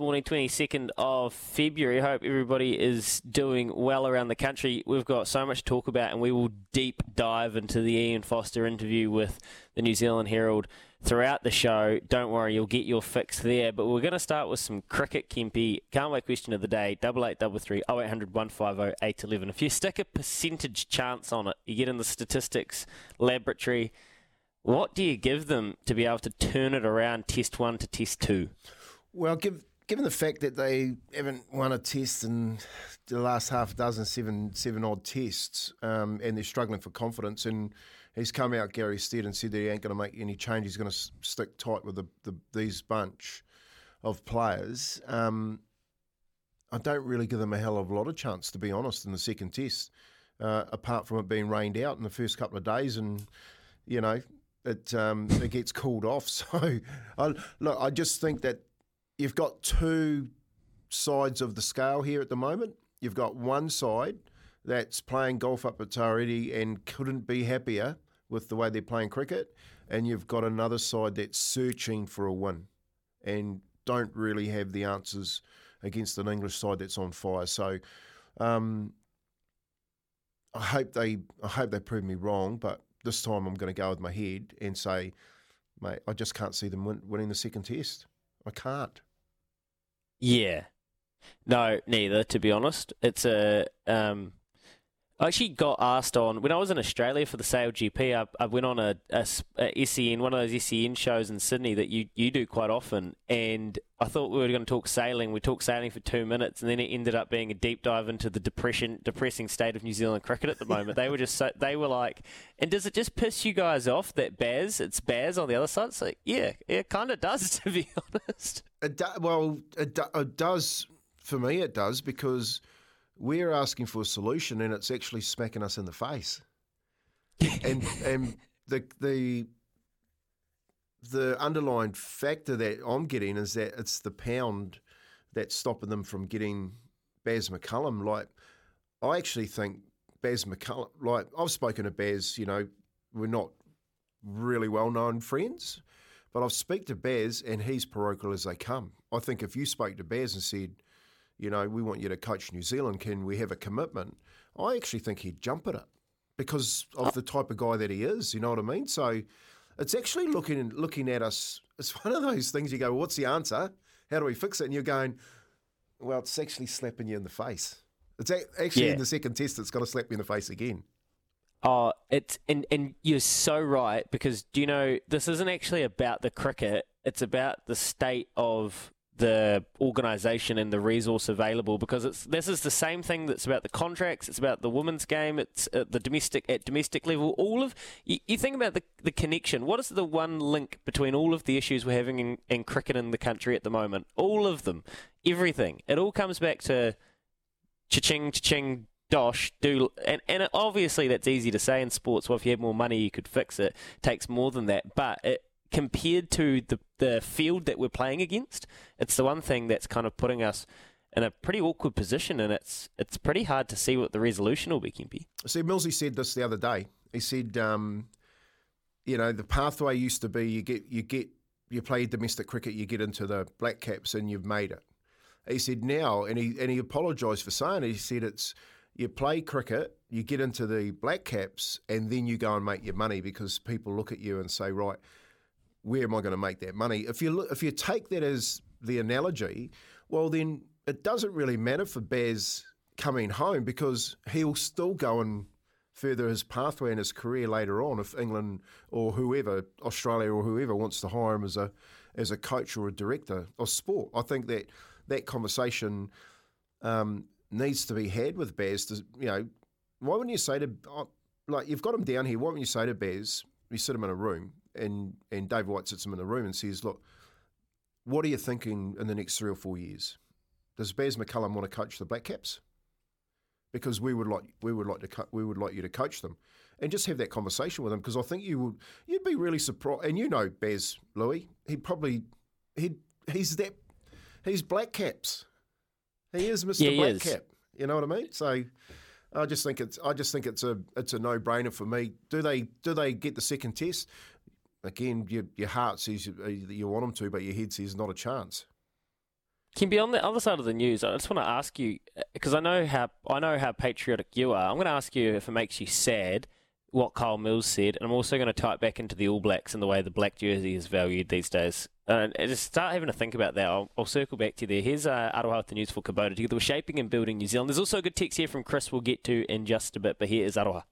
Morning, 22nd of February. Hope everybody is doing well around the country. We've got so much to talk about, and we will deep dive into the Ian Foster interview with the New Zealand Herald throughout the show. Don't worry, you'll get your fix there. But we're going to start with some cricket, Kempi. Can't wait question of the day, 8833 0800 150 811. If you stick a percentage chance on it, you get in the statistics laboratory, what do you give them to be able to turn it around Test 1 to Test 2? Well, Given the fact that they haven't won a test in the last half dozen, seven odd tests, and they're struggling for confidence, and he's come out, Gary Stead, and said that he ain't going to make any change. He's going to stick tight with these bunch of players. I don't really give them a hell of a lot of chance, to be honest, in the second test, apart from it being rained out in the first couple of days, and you know it gets called off. So I just think that. You've got two sides of the scale here at the moment. You've got one side that's playing golf up at Tauriti and couldn't be happier with the way they're playing cricket, and you've got another side that's searching for a win and don't really have the answers against an English side that's on fire. So I hope they prove me wrong, but this time I'm going to go with my head and say, mate, I just can't see them winning the second test. I can't. Yeah. No, neither, to be honest. It's a... I actually got asked on... When I was in Australia for the Sail GP, I went on a SEN, one of those SEN shows in Sydney that you do quite often, and I thought we were going to talk sailing. We talked sailing for 2 minutes, and then it ended up being a deep dive into the depressing state of New Zealand cricket at the moment. They were like, and does it just piss you guys off that it's Baz on the other side? It's like, yeah, it kind of does, to be honest. It does. For me, it does, because... we're asking for a solution, and it's actually smacking us in the face. And the underlying factor that I'm getting is that it's the pound that's stopping them from getting Baz McCullum. Like, I actually think Baz McCullum. Like, I've spoken to Baz. You know, we're not really well-known friends, but I've spoken to Baz, and he's parochial as they come. I think if you spoke to Baz and said, you know, we want you to coach New Zealand, can we have a commitment? I actually think he'd jump at it because of the type of guy that he is, you know what I mean? So it's actually looking at us, it's one of those things you go, well, what's the answer? How do we fix it? And you're going, well, it's actually slapping you in the face. It's actually in the second test, it's got to slap you in the face again. Oh, it's and you're so right, because, do you know, this isn't actually about the cricket, it's about the state of the organisation and the resource available, because this is the same thing that's about the contracts, it's about the women's game, it's at domestic level. All of you think about the connection. What is the one link between all of the issues we're having in cricket in the country at the moment? All of them, everything. It all comes back to cha-ching, dosh, do, and obviously that's easy to say in sports. Well, if you had more money, you could fix it. It takes more than that, but it. Compared to the field that we're playing against, it's the one thing that's kind of putting us in a pretty awkward position, and it's pretty hard to see what the resolution will be, Kempi. See, Millsy said this the other day. He said, you know, the pathway used to be you play domestic cricket, you get into the Black Caps, and you've made it. He said now, and he apologised for saying it. He said it's you play cricket, you get into the Black Caps, and then you go and make your money, because people look at you and say, right, where am I going to make that money? If you take that as the analogy, well then it doesn't really matter for Baz coming home because he'll still go and further his pathway in his career later on if England or whoever, Australia or whoever, wants to hire him as a coach or a director of sport. I think that that conversation needs to be had with Baz. To, you know, why wouldn't you say to like you've got him down here? Why wouldn't you say to Baz? You sit him in a room, and Dave White sits him in a room and says, "Look, what are you thinking in the next 3 or 4 years? Does Baz McCullum want to coach the Black Caps? Because we would like you to coach them," and just have that conversation with him, because I think you'd be really surprised. And you know Baz, Louis, he's Black Caps. He is Mr. Black Cap. You know what I mean? So I just think it's a no brainer for me. Do they get the second test? Again, your heart says you want them to, but your head says not a chance. Kimby, on the other side of the news, I just want to ask you, because I know how patriotic you are. I'm going to ask you if it makes you sad what Kyle Mills said, and I'm also going to tie it back into the All Blacks and the way the black jersey is valued these days. And just start having to think about that. I'll circle back to you there. Here's Aroha with the news for Kubota. Together we're shaping and building New Zealand. There's also a good text here from Chris we'll get to in just a bit, but here is Aroha.